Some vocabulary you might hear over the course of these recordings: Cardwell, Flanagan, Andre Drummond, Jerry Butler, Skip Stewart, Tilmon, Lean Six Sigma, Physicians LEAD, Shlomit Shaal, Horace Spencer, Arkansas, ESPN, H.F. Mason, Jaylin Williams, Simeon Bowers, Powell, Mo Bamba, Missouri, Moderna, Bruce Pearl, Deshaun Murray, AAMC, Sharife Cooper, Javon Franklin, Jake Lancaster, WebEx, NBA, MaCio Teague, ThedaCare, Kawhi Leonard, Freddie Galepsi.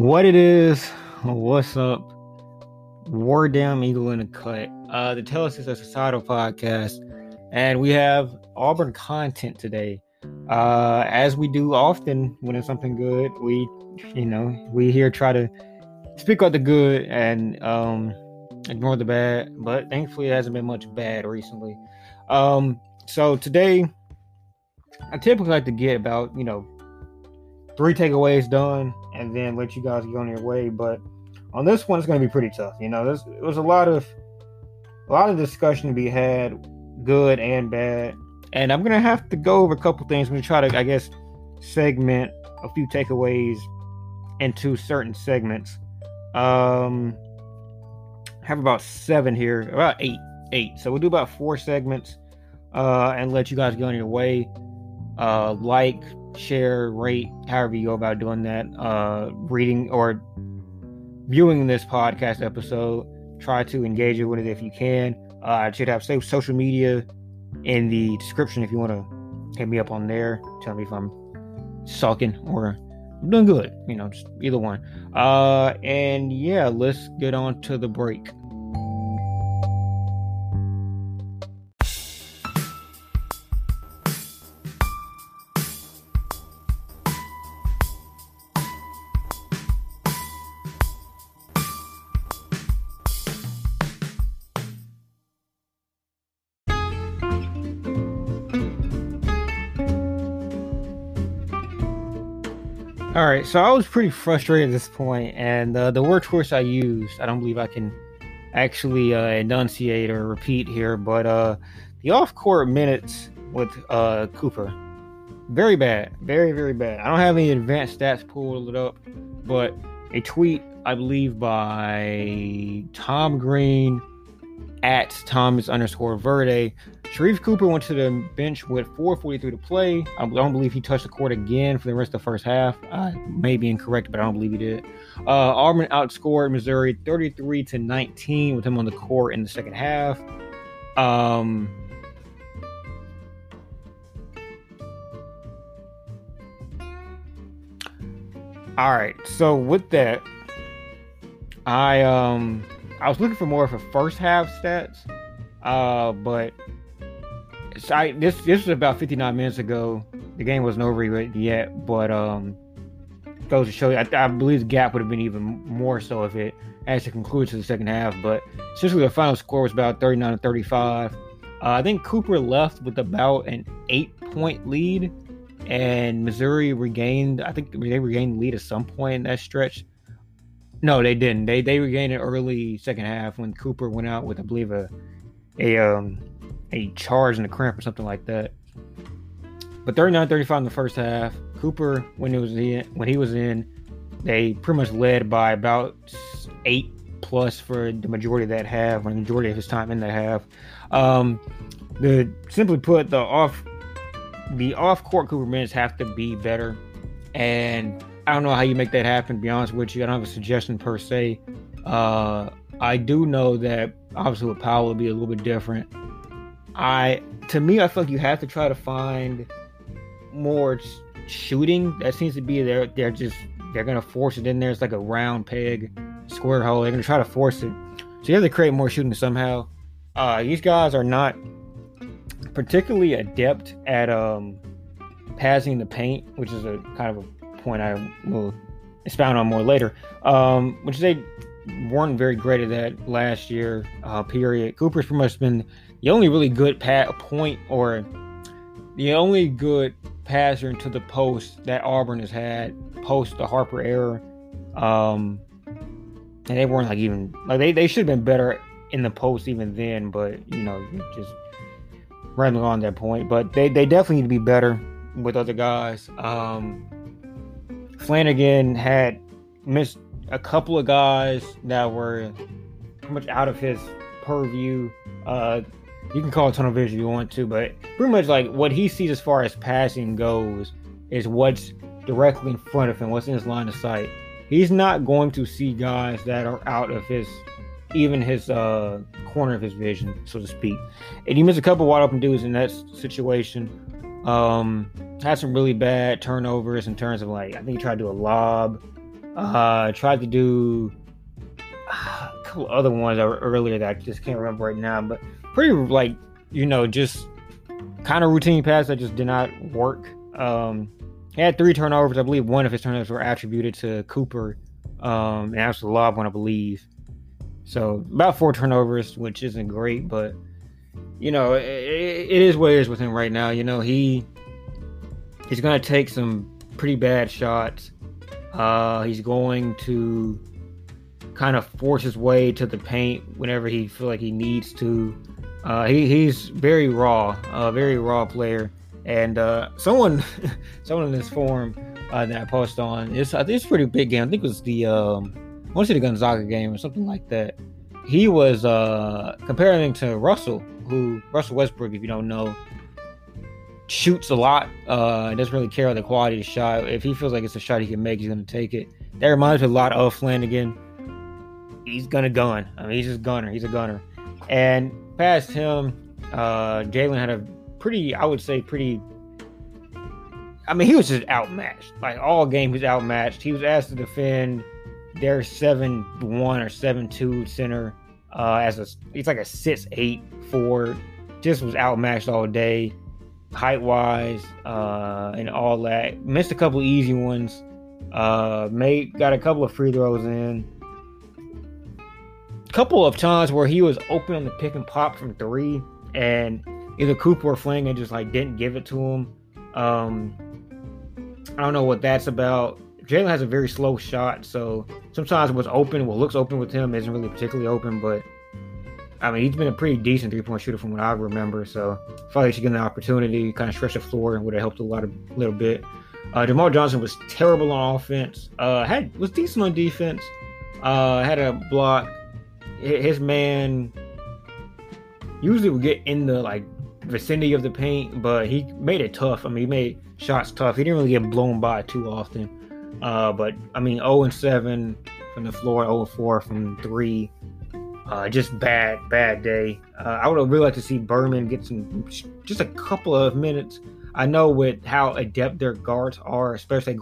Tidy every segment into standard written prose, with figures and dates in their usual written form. What it is, what's up? War Damn Eagle in the cut. The Tell Us It's a Societal podcast, and we have Auburn content today. As we do often when it's something good, we here try to speak out the good and ignore the bad, but thankfully it hasn't been much bad recently. So today, I typically like to get about, 3 takeaways done and then let you guys get on your way. But on this one, it's going to be pretty tough. It was a lot of discussion to be had, good and bad. And I'm going to have to go over a couple things. I'm going to try to, segment a few takeaways into certain segments. Have about 7 here, about eight. So we'll do about 4 segments and let you guys get on your way. Like, share, rate, however you go about doing that. Reading or viewing this podcast episode, try to engage with it if you can. I should have social media in the description if you want to hit me up on there. Tell me if I'm sucking or I'm doing good. Just either one. And yeah, let's get on to the break. All right, so I was pretty frustrated at this point, and the word choice I used, I don't believe I can actually enunciate or repeat here, but the off-court minutes with Cooper, very bad, very, very bad. I don't have any advanced stats pulled it up, but a tweet, I believe, by Tom Green, at Thomas_Verde, Sharife Cooper went to the bench with 4:43 to play. I don't believe he touched the court again for the rest of the first half. I may be incorrect, but I don't believe he did. Auburn outscored Missouri 33-19 with him on the court in the second half. All right, so with that, I was looking for more for first half stats, but this was about 59 minutes ago. The game wasn't over yet, but goes to show you, I believe the gap would have been even more so if it actually concluded to the second half. But essentially, the final score was about 39-35. I think Cooper left with about an 8-point lead, and Missouri regained. I think they regained the lead at some point in that stretch. No, they didn't. They regained an early second half when Cooper went out with, I believe, a charge and a cramp or something like that. But 39-35 in the first half. Cooper, when he was in, they pretty much led by about 8 plus for the majority of that half, or the majority of his time in that half. Simply put, the off-court Cooper minutes have to be better, and I don't know how you make that happen, to be honest with you. I don't have a suggestion per se. I do know that obviously with Powell would be a little bit different. To me, I feel like you have to try to find more shooting. That seems to be they're gonna force it in there. It's like a round peg, square hole. They're gonna try to force it. So you have to create more shooting somehow. These guys are not particularly adept at passing the paint, which is a kind of a point I will expound on more later, which they weren't very great at that last year, period. Cooper's pretty much been the only really good the only good passer into the post that Auburn has had post the Harper era, and they weren't they should have been better in the post even then, but just rambling on that point. But they definitely need to be better with other guys. Flanagan had missed a couple of guys that were pretty much out of his purview. You can call it tunnel vision if you want to, but pretty much what he sees as far as passing goes is what's directly in front of him, what's in his line of sight. He's not going to see guys that are out of his corner of his vision, so to speak. And he missed a couple wide open dudes in that situation. Had some really bad turnovers in terms of I think he tried to do a lob Tried to do a couple other ones that were earlier that I just can't remember right now, but pretty like, you know, just kind of routine pass that just did not work. He had 3 turnovers. I believe one of his turnovers were attributed to Cooper, and that was the lob one, I believe. So about 4 turnovers, which isn't great, but you know, it is what it is with him right now. You know, he's going to take some pretty bad shots. He's going to kind of force his way to the paint whenever he feels like he needs to. He's very raw, very raw player. And someone in this forum that I posted on, I think it's a pretty big game. I think it was the I want to say the Gonzaga game or something like that. He was comparing him to Russell, who Russell Westbrook, if you don't know, shoots a lot. Doesn't really care about the quality of the shot. If he feels like it's a shot he can make, he's going to take it. That reminds me a lot of Flanagan. He's going to gun. I mean, he's just a gunner. He's a gunner. And past him, Jaylin had a pretty, I mean, he was just outmatched. Like, all game, he's outmatched. He was asked to defend their 7-1 or 7-2 center. He's like a 6-8 forward. Just was outmatched all day, height-wise, and all that. Missed a couple easy ones. Got a couple of free throws in. Couple of times where he was open on the pick and pop from 3, and either Cooper or Flanagan just like didn't give it to him. I don't know what that's about. Jaylin has a very slow shot, so sometimes what's open, what looks open with him isn't really particularly open, but I mean, he's been a pretty decent three-point shooter from what I remember, so I thought he should get an opportunity, kind of stretch the floor, and would have helped a little bit. Jamal Johnson was terrible on offense. Was decent on defense. Had a block. His man usually would get in the like vicinity of the paint, but he made it tough. I mean, he made shots tough. He didn't really get blown by too often. But I mean, 0-7 from the floor, 0-4 from 3. Just bad day. I would have really liked to see Berman get just a couple of minutes. I know with how adept their guards are, especially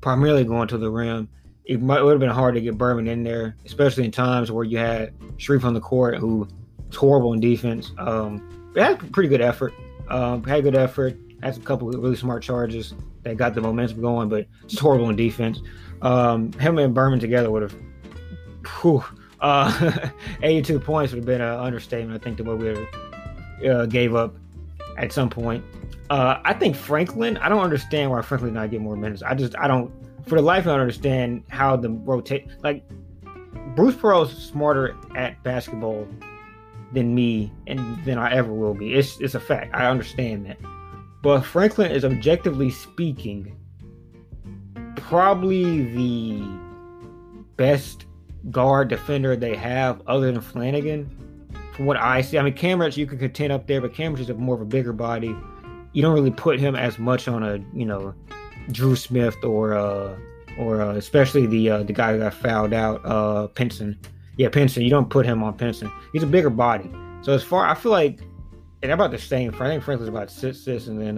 primarily going to the rim, it would have been hard to get Berman in there, especially in times where you had Sharife on the court, who was horrible in defense. But had pretty good effort. Had a couple of really smart charges that got the momentum going, but just horrible in defense. Him and Berman together would have, 82 points would have been an understatement, I think, to what we gave up at some point. I think Franklin, I don't understand why Franklin did not get more minutes. I don't, for the life of me, I don't understand how the rotate, like, Bruce Pearl's smarter at basketball than me and than I ever will be. It's a fact. I understand that. But Franklin is, objectively speaking, probably the best guard defender they have other than Flanagan, from what I see. I mean, Cambridge, you can contend up there, but Cambridge is more of a bigger body. You don't really put him as much on a, you know, Drew Smith or especially the guy who got fouled out, Pinson. Yeah, Pinson. You don't put him on Pinson. He's a bigger body. So as far, I feel like, and about the same. I think Franklin's about 6'6", and then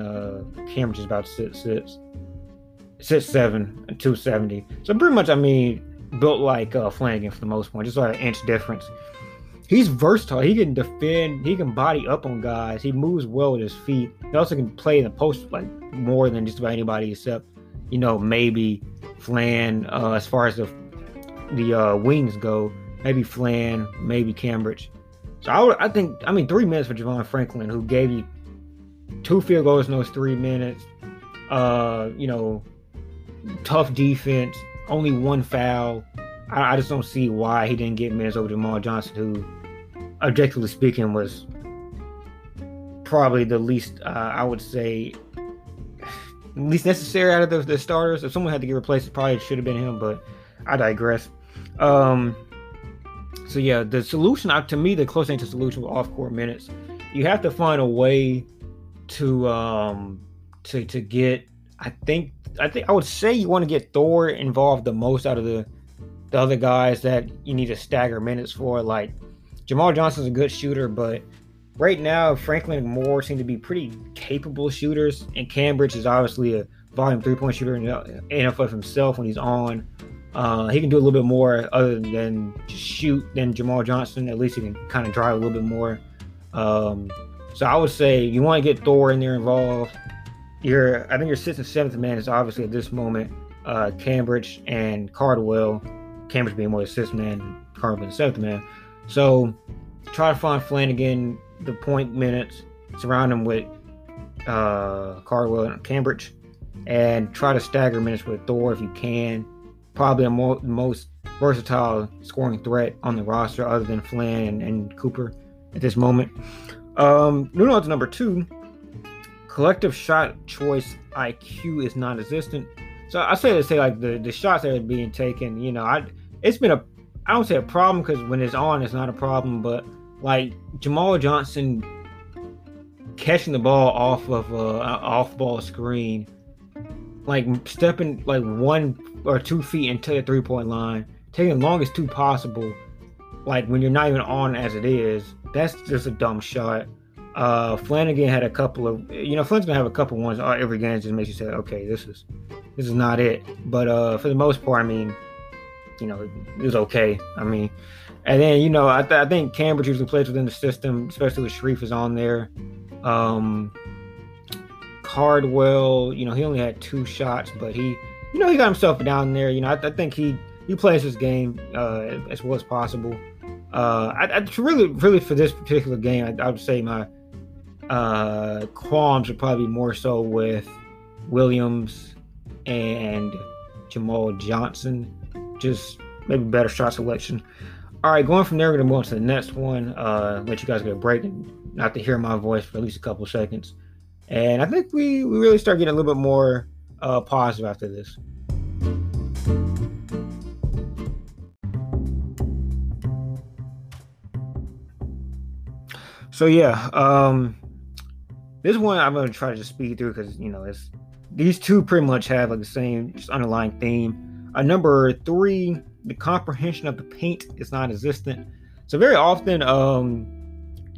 Cambridge is about 6'6", 6'7", 270. So pretty much, I mean, built like Flanagan for the most part, just like an inch difference. He's versatile. He can defend. He can body up on guys. He moves well with his feet. He also can play in the post like more than just about anybody except, you know, maybe Flan. As far as the wings go, maybe Flan, maybe Cambridge. So I think 3 minutes for Javon Franklin, who gave you 2 field goals in those 3 minutes. You know, tough defense, only 1 foul. I just don't see why he didn't get minutes over Jamal Johnson, who, objectively speaking, was probably the least, I would say, least necessary out of the starters. If someone had to get replaced, it probably should have been him, but I digress. So yeah, the solution, to me, the closest thing to solution with off-court minutes, you have to find a way to get. I think I would say you want to get Thor involved the most out of the other guys that you need to stagger minutes for. Like Jamal Johnson's a good shooter, but right now Franklin and Moore seem to be pretty capable shooters, and Cambridge is obviously a volume three-point shooter and for himself when he's on. He can do a little bit more other than just shoot than Jamal Johnson. At least he can kind of drive a little bit more. So I would say you want to get Thor in there involved. I think your sixth and seventh man is obviously at this moment Cambridge and Cardwell. Cambridge being more the sixth man, Cardwell the seventh man. So try to find Flanagan the point minutes, surround him with Cardwell and Cambridge, and try to stagger minutes with Thor if you can. Probably the most versatile scoring threat on the roster other than Flynn and Cooper at this moment. Moving on to number two, collective shot choice IQ is non-existent. So I say like the shots that are being taken, it's been I don't say a problem because when it's on, it's not a problem, but like Jamal Johnson catching the ball off of an off-ball screen, like stepping like 1 or 2 feet into the three-point line, taking the longest two possible, like when you're not even on as it is, that's just a dumb shot. Flanagan had a couple of, Flanagan's gonna have a couple ones every game that just makes you say, okay, this is not it. But for the most part, it was okay. And then, I think Cambridge usually plays within the system, especially with Sharife is on there. Cardwell, he only had 2 shots, but he, he got himself down there. I think he plays his game as well as possible. I really, really for this particular game, I would say my qualms are probably more so with Williams and Jamal Johnson. Just maybe better shot selection. All right, going from there, we're going to move on to the next one. Let you guys get a break and not to hear my voice for at least a couple seconds. And I think we really start getting a little bit more positive after this. So yeah, this one I'm going to try to just speed through because, it's these two pretty much have like the same just underlying theme. Number three, the comprehension of the paint is non-existent. So very often,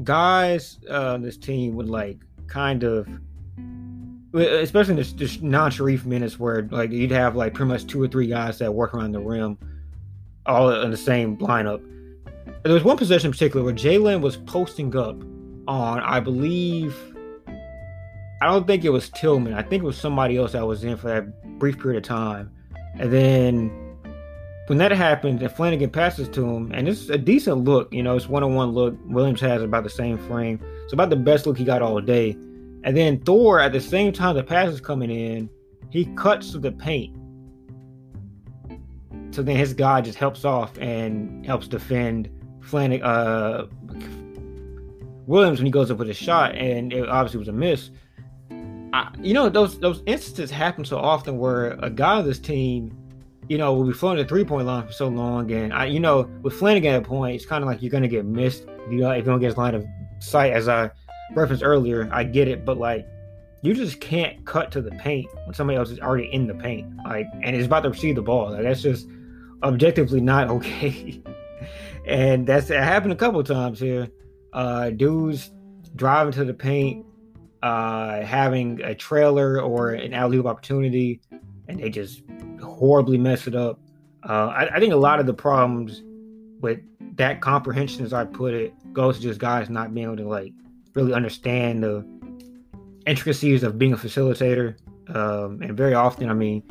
guys on this team would like kind of, especially in this non-Sharife minutes where like you'd have like pretty much 2 or 3 guys that work around the rim all in the same lineup. There was one possession in particular where Jaylin was posting up on, I don't think it was Tilmon. I think it was somebody else that was in for that brief period of time. And then when that happens and Flanagan passes to him, and it's a decent look, it's 1-on-1 look. Williams has about the same frame. It's about the best look he got all day. And then Thor, at the same time the pass is coming in, he cuts to the paint. So then his guy just helps off and helps defend Flanagan, Williams when he goes up with a shot, and it obviously was a miss. Those instances happen so often where a guy on this team, will be floating the three-point line for so long, and with Flanagan at a point, it's kind of like you're going to get missed. If you don't get his line of sight, as I referenced earlier, I get it, but like you just can't cut to the paint when somebody else is already in the paint, like, and is about to receive the ball. Like, that's just objectively not okay. And it happened a couple of times here. Dudes driving to the paint, having a trailer or an alley-oop opportunity, and they just horribly mess it up. I think a lot of the problems with that comprehension, as I put it, goes to just guys not being able to like really understand the intricacies of being a facilitator. And very often,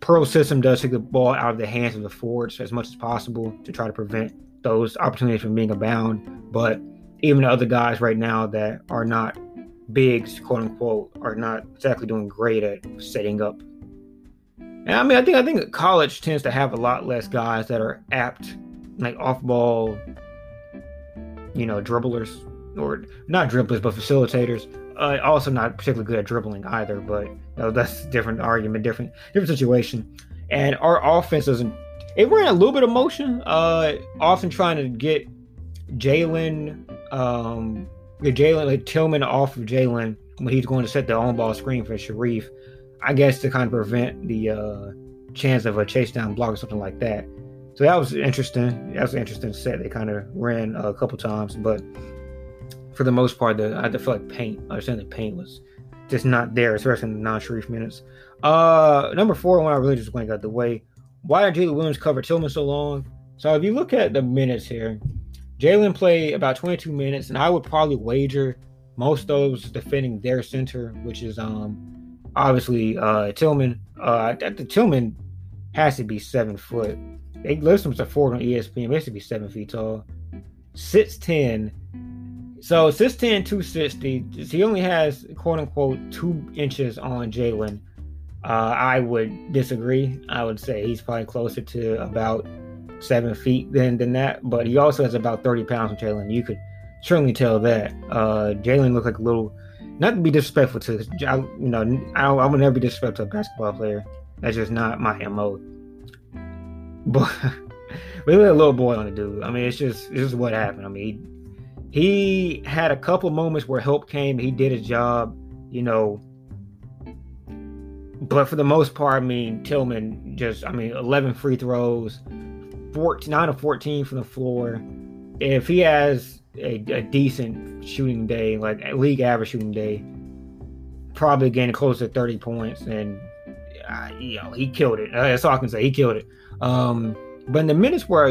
Pearl's system does take the ball out of the hands of the forwards as much as possible to try to prevent those opportunities from being abound. But even the other guys right now that are not bigs, quote unquote, are not exactly doing great at setting up. And I think college tends to have a lot less guys that are apt, like off-ball, dribblers, or not dribblers, but facilitators. Also not particularly good at dribbling either, but that's different argument, different situation. And our offense ran a little bit of motion, often trying to get Tilmon off of Jaylin when he's going to set the on-ball screen for Sharife, I guess to kind of prevent the chance of a chase down block or something like that. So that was interesting. That was an interesting set they kind of ran a couple times, but for the most part, I feel like paint. I understand that paint was just not there, especially in the non-Sharife minutes. Number four, when I really just went out the way, why did Jaylin Williams cover Tilmon so long? So if you look at the minutes here, Jaylin played about 22 minutes, and I would probably wager most of those defending their center, which is obviously Tilmon. The Tilmon has to be 7 foot. They list him as a forward on ESPN, but he should be 7 feet tall. 6'10". So 6'10", 260. He only has, quote unquote, 2 inches on Jaylin. I would disagree. I would say he's probably closer to about 7 feet than that, but he also has about 30 pounds on Jaylin. You could certainly tell that. Jaylin looked like a little, not to be disrespectful to, I would never be disrespectful to a basketball player. That's just not my MO. But we let a little boy on the dude. I mean, it's just what happened. I mean, he had a couple moments where help came. He did his job, But for the most part, Tilmon 11 free throws, 9 of 14 from the floor. If he has a decent shooting day, like a league average shooting day, probably getting close to 30 points, and he killed it. That's all I can say. He killed it. But in the minutes where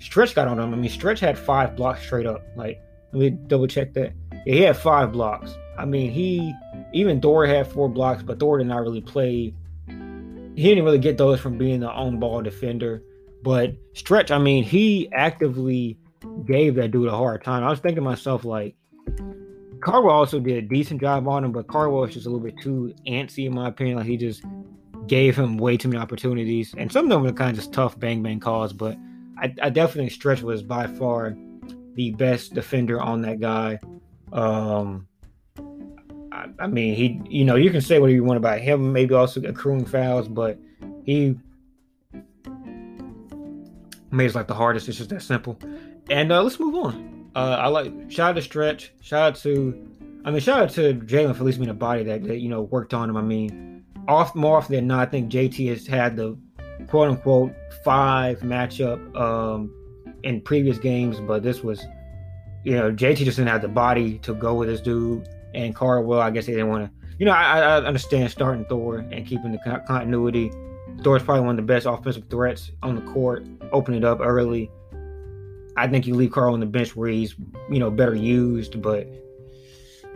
Stretch got on him, Stretch had 5 blocks straight up. Like, let me double check that. Yeah, he had 5 blocks. Even Thor had 4 blocks, but Thor did not really play. He didn't really get those from being the on ball defender. But Stretch, he actively gave that dude a hard time. I was thinking to myself, like, Carwell also did a decent job on him, but Carwell is just a little bit too antsy, in my opinion. Like, he just gave him way too many opportunities. And some of them were kind of just tough bang-bang calls, but I definitely think Stretch was by far the best defender on that guy. He, you can say whatever you want about him, maybe also accruing fouls, but he made it like the hardest. It's just that simple. And let's move on. Shout out to Stretch. Shout out to Jaylin for at least being a body that worked on him. More often than not, I think JT has had the quote unquote 5 matchup in previous games, but this was, JT just didn't have the body to go with this dude. And Carwell, I guess they didn't want to. I understand starting Thor and keeping the continuity. Thor's probably one of the best offensive threats on the court. Open it up early. I think you leave Carl on the bench where he's, better used. But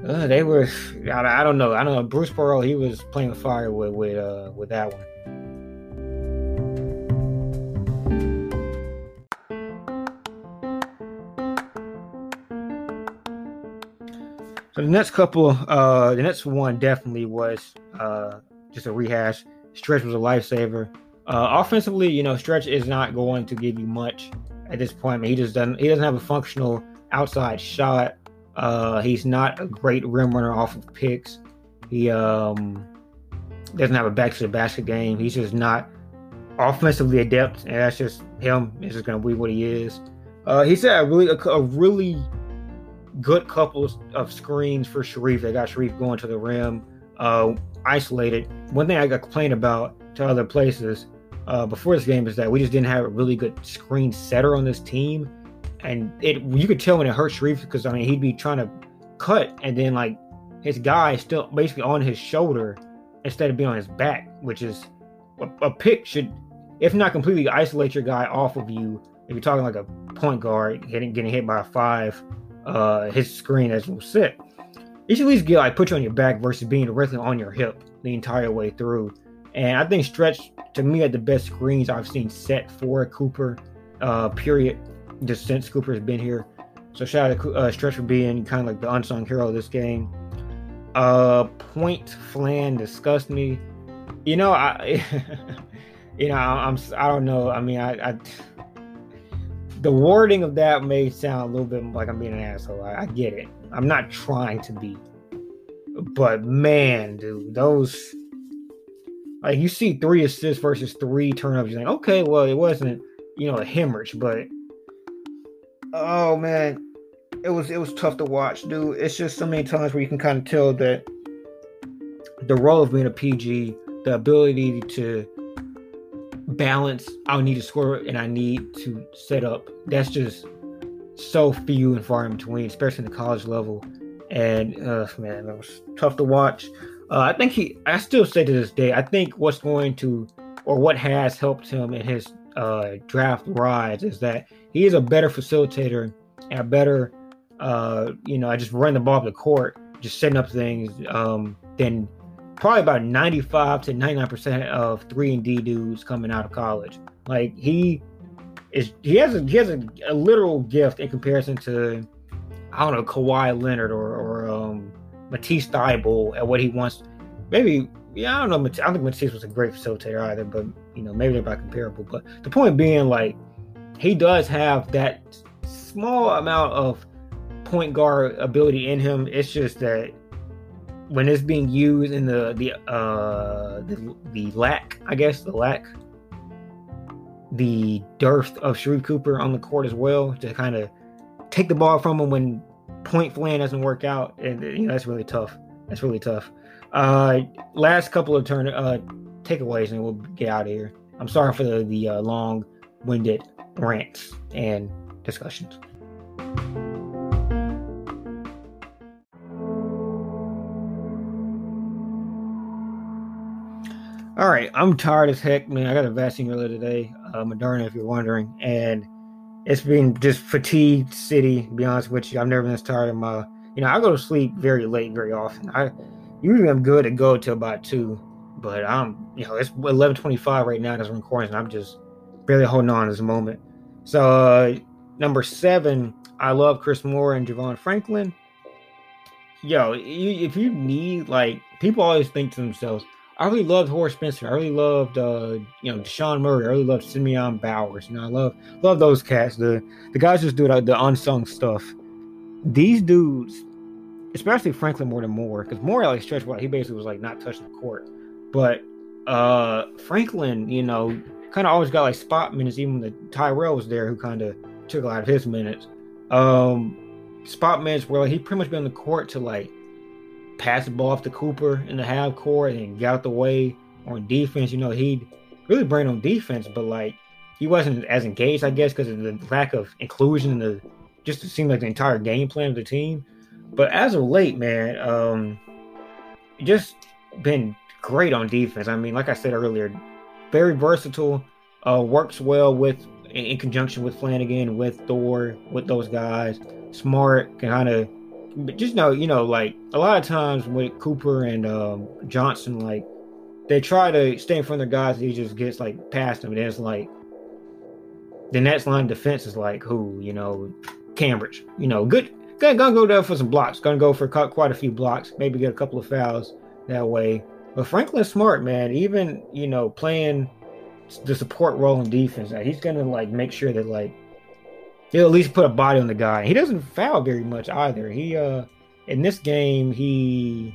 they were, I don't know. Bruce Pearl, he was playing with fire with that one. So the next one definitely was just a rehash. Stretch was a lifesaver. Offensively, Stretch is not going to give you much at this point. He doesn't have a functional outside shot. He's not a great rim runner off of picks. He doesn't have a back to the basket game. He's just not offensively adept, and that's just him. It's just going to be what he is. He's had a really good couples of screens for Sharife. They got Sharife going to the rim, isolated. One thing I got complained about to other places before this game is that we just didn't have a really good screen setter on this team, and you could tell when it hurt Sharife because he'd be trying to cut and then like his guy is still basically on his shoulder instead of being on his back, which is a pick should, if not completely isolate your guy off of you. If you're talking like a point guard getting hit by a 5, his screen as will sit. You should at least get put you on your back versus being directly on your hip the entire way through. And I think Stretch to me had the best screens I've seen set for Cooper, period, just since Cooper has been here. So shout out to Stretch for being kind of like the unsung hero of this game. Point Flan disgusts me. I don't know. The wording of that may sound a little bit like I'm being an asshole. I get it. I'm not trying to be. But man, dude, those... Like, you see 3 assists versus 3 turnovers. You're like, okay, well, it wasn't, a hemorrhage, but... Oh, man. It was tough to watch, dude. It's just so many times where you can kind of tell that the role of being a PG, the ability to... balance, I'll need to score and I need to set up. That's just so few and far in between, especially in the college level. And man, it was tough to watch. I still say to this day, I think what's going to, or what has helped him in his draft rise is that he is a better facilitator and a better, I just run the ball up the court, just setting up things, than probably about 95 to 99% of 3-and-D dudes coming out of college. Like he has a literal gift in comparison to, I don't know, Kawhi Leonard or Matisse Thybulle at what he wants. Maybe, yeah, I don't know. I don't think Matisse was a great facilitator either, but maybe they're not comparable. But the point being, like, he does have that small amount of point guard ability in him. It's just that when it's being used in the dearth of Sharife Cooper on the court as well, to kind of take the ball from him when point flan doesn't work out, and that's really tough. That's really tough. Last couple of takeaways, and we'll get out of here. I'm sorry for the long-winded rants and discussions. All right, I'm tired as heck, man. I got a vaccine earlier today, Moderna, if you're wondering, and it's been just fatigued city, to be honest with you. I've never been this tired in my... I go to sleep very late, very often. I usually am good to go till about 2, but I'm, it's 11:25 right now as I'm recording, and I'm just barely holding on to this moment. So, number 7, I love Chris Moore and Javon Franklin. If you need, people always think to themselves, I really loved Horace Spencer. I really loved, Deshaun Murray. I really loved Simeon Bowers. I love those cats. The guys just do the unsung stuff. These dudes, especially Franklin more than Moore, because Moore, stretched out. He basically was, not touching the court. But Franklin, kind of always got, spot minutes, even when Tyrell was there, who kind of took a lot of his minutes. Spot minutes where he pretty much been on the court to, pass the ball off to Cooper in the half court and got out the way on defense. He'd really bring on defense, but he wasn't as engaged, I guess, because of the lack of inclusion in it seemed like the entire game plan of the team. But as of late, man, just been great on defense. I mean, like I said earlier, very versatile, works well in conjunction with Flanagan, with Thor, with those guys. Smart, kind of. But just know, a lot of times with Cooper and Johnson, they try to stay in front of their guys, and he just gets, past them. And it's the next line of defense is, who? Cambridge. Good. Gonna go there for some blocks. Gonna go for quite a few blocks. Maybe get a couple of fouls that way. But Franklin's smart, man. Even, playing the support role in defense. He's gonna, make sure that, he'll at least put a body on the guy. He doesn't foul very much either. He, in this game, he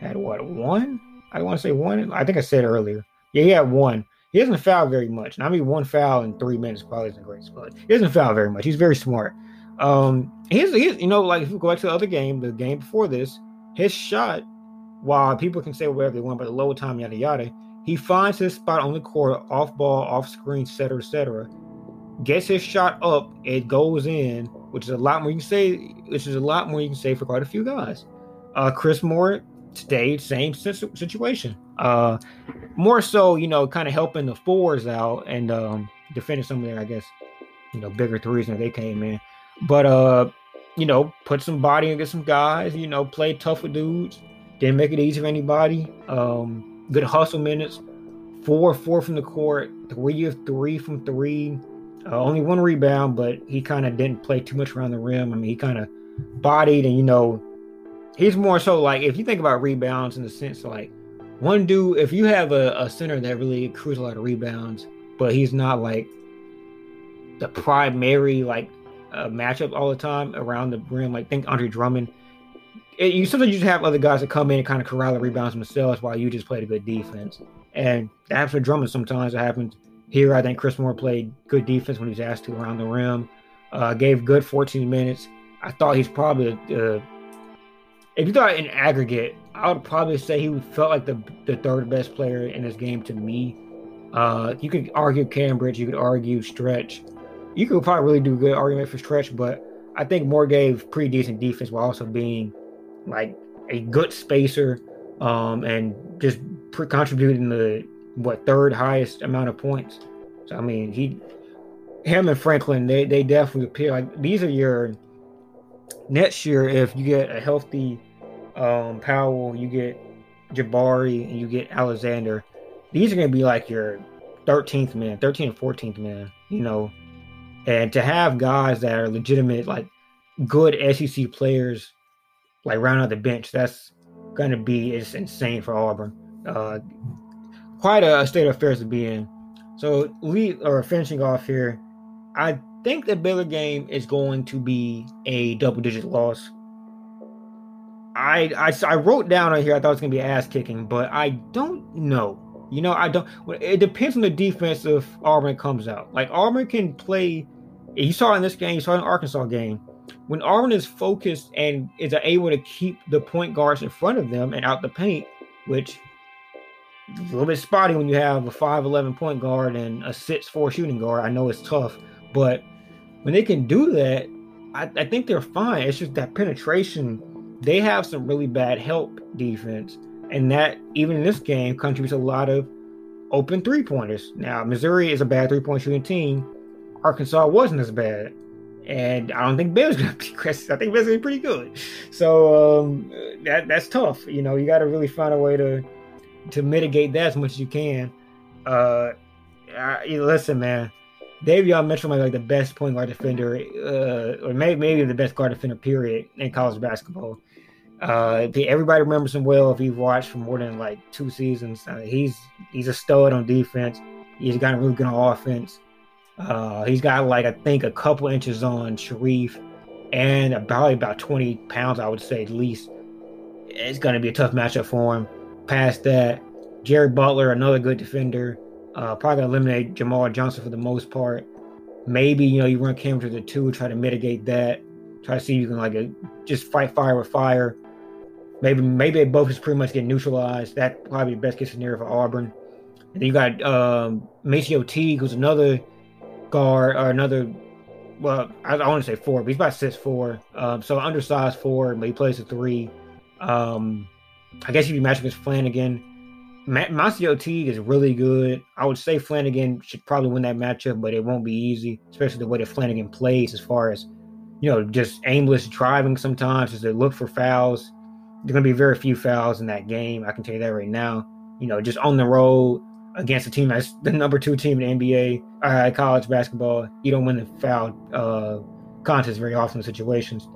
had what, 1? I don't want to say 1. I think I said earlier. Yeah, he had 1. He doesn't foul very much. And 1 foul in 3 minutes probably isn't great. But he doesn't foul very much. He's very smart. If we go back to the other game, the game before this, his shot, while people can say whatever they want, but the low time, yada, yada, he finds his spot on the court, off ball, off screen, et cetera, et cetera. Gets his shot up, it goes in, which is a lot more you can say. Which is a lot more you can say for quite a few guys. Chris Moore today, same situation. More so, kind of helping the fours out and defending some of their, I guess, bigger threes than they came in. But put some body against some guys. Play tough with dudes. Didn't make it easy for anybody. Good hustle minutes. 4-4 from the court. 3 of 3 from three. Only 1 rebound, but he kind of didn't play too much around the rim. I mean, he kind of bodied, and he's more so if you think about rebounds in the sense one dude, if you have a center that really accrues a lot of rebounds, but he's not the primary matchup all the time around the rim. Think Andre Drummond. You sometimes just have other guys that come in and kind of corral the rebounds themselves while you just played a good defense, and that's for Drummond sometimes it happens. Here, I think Chris Moore played good defense when he was asked to around the rim. Gave good 14 minutes. I thought he's probably, if you thought in aggregate, I would probably say he felt like the third best player in this game to me. You could argue Cambridge. You could argue Stretch. You could probably really do a good argument for Stretch, but I think Moore gave pretty decent defense while also being like a good spacer, and just contributing the third highest amount of points. So I mean, him and Franklin, they definitely appear like these are your next year. If you get a healthy Powell, you get Jabari, and you get Alexander, these are going to be like your 13th man, 13th and 14th man, you know. And to have guys that are legitimate, like good SEC players, like round out the bench, that's going to be, it's insane for Auburn. Quite a state of affairs to be in. So we are finishing off here. I think the Baylor game is going to be a double-digit loss. I wrote down on here, I thought it was going to be ass kicking, but I don't know. You know, I don't. It depends on the defense if Auburn comes out. Like, Auburn can play. You saw in this game, you saw in the Arkansas game, when Auburn is focused and is able to keep the point guards in front of them and out the paint, which is a little bit spotty when you have a 5'11" point guard and a 6'4" shooting guard. I know it's tough, but when they can do that, I think they're fine. It's just that penetration. They have some really bad help defense. And that, even in this game, contributes a lot of open three-pointers. Now, Missouri is a bad three-point shooting team. Arkansas wasn't as bad. And I don't think Baylor's going to be aggressive. I think Baylor's going to be pretty good. So that's tough. You know, you got to really find a way to mitigate that as much as you can. Listen, man. Davey, I mentioned like the best point guard defender, or maybe the best guard defender, period, in college basketball. Everybody remembers him well if you've watched for more than like two seasons. He's a stud on defense. He's got a really good on offense. He's got like, I think, a couple inches on Sharife and about 20 pounds, I would say, at least. It's going to be a tough matchup for him. Past that, Jerry Butler, another good defender. Probably going to eliminate Jamal Johnson for the most part. Maybe, you know, you run Cam to the two, try to mitigate that. Try to see if you can like just fight fire with fire. Maybe they both just pretty much get neutralized. That probably the best case scenario for Auburn. And then you got MaCio Teague, who's another guard, or another, well, I want to say four, but he's about 6'4". So undersized four, but he plays a three. I guess you'd be matching with Flanagan. MaCio Teague is really good. I would say Flanagan should probably win that matchup, but it won't be easy, especially the way that Flanagan plays as far as, you know, just aimless driving sometimes as they look for fouls. There's going to be very few fouls in that game. I can tell you that right now. You know, just on the road against a team that's the number two team in the NBA, college basketball, you don't win the foul contest very often in situations.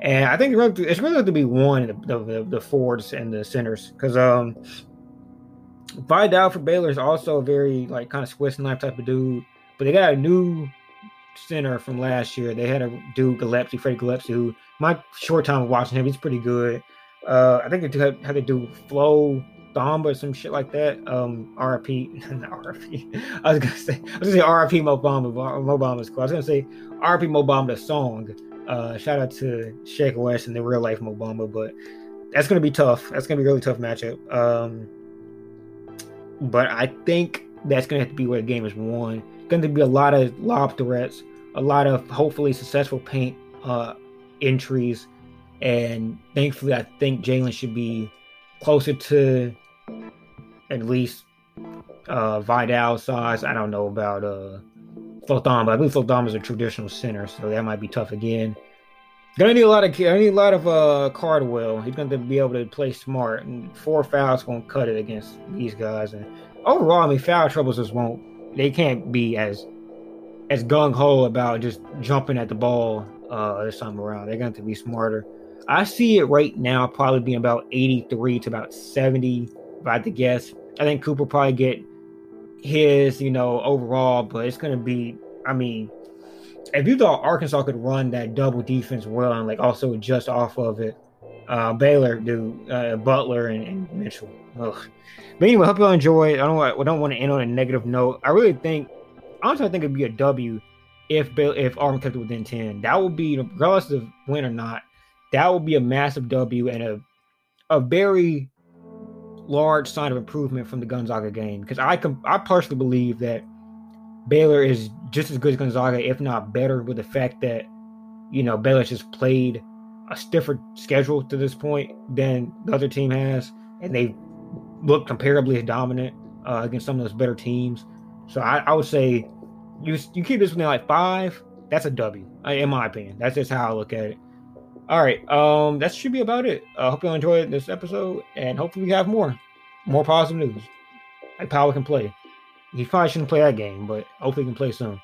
And I think it's really going to be one of the forwards and the centers, because Vidal for Baylor is also a very, like, kind of Swiss knife type of dude. But they got a new center from last year. They had a dude, Freddie Galepsi, who, my short time of watching him, he's pretty good. I think they had to do Flo Bamba or some shit like that. RIP. I was gonna say RIP Mo Bamba. Mo Bamba's cool. I was gonna say RIP Mo Bamba, the song. Shout out to Shek West and the real life Mo Bamba, but that's gonna be tough. That's gonna be a really tough matchup. But I think that's gonna have to be where the game is won. Going to be a lot of lob threats, a lot of hopefully successful paint entries, and thankfully I think Jaylin should be closer to at least Vidal's size. I don't know about Flo Thamba. I believe Flo Thamba is a traditional center, so that might be tough again. Gonna need a lot of Cardwell. He's going to be able to play smart, and four fouls won't cut it against these guys. And overall, I mean, foul troubles just won't. They can't be as gung-ho about just jumping at the ball this time around. They're going to have to be smarter. I see it right now probably being about 83 to about 70, if I had to guess. I think Cooper probably get his, you know, overall, but it's going to be, I mean, if you thought Arkansas could run that double defense well and, like, also adjust off of it, Baylor, dude, Butler, and Mitchell. Ugh. But anyway, hope y'all enjoy. I don't want to end on a negative note. I honestly think it'd be a W if Auburn kept it within 10. That would be, regardless of win or not, that would be a massive W and a very large sign of improvement from the Gonzaga game. Because I partially believe that Baylor is just as good as Gonzaga, if not better, with the fact that, you know, Baylor just played a stiffer schedule to this point than the other team has, and they look comparably dominant against some of those better teams. So I would say you keep this one at like 5. That's a W, in my opinion. That's just how I look at it. All right, that should be about it. I hope you all enjoyed this episode, and hopefully we have more positive news. Like Powell can play. He probably shouldn't play that game, but hopefully he can play soon.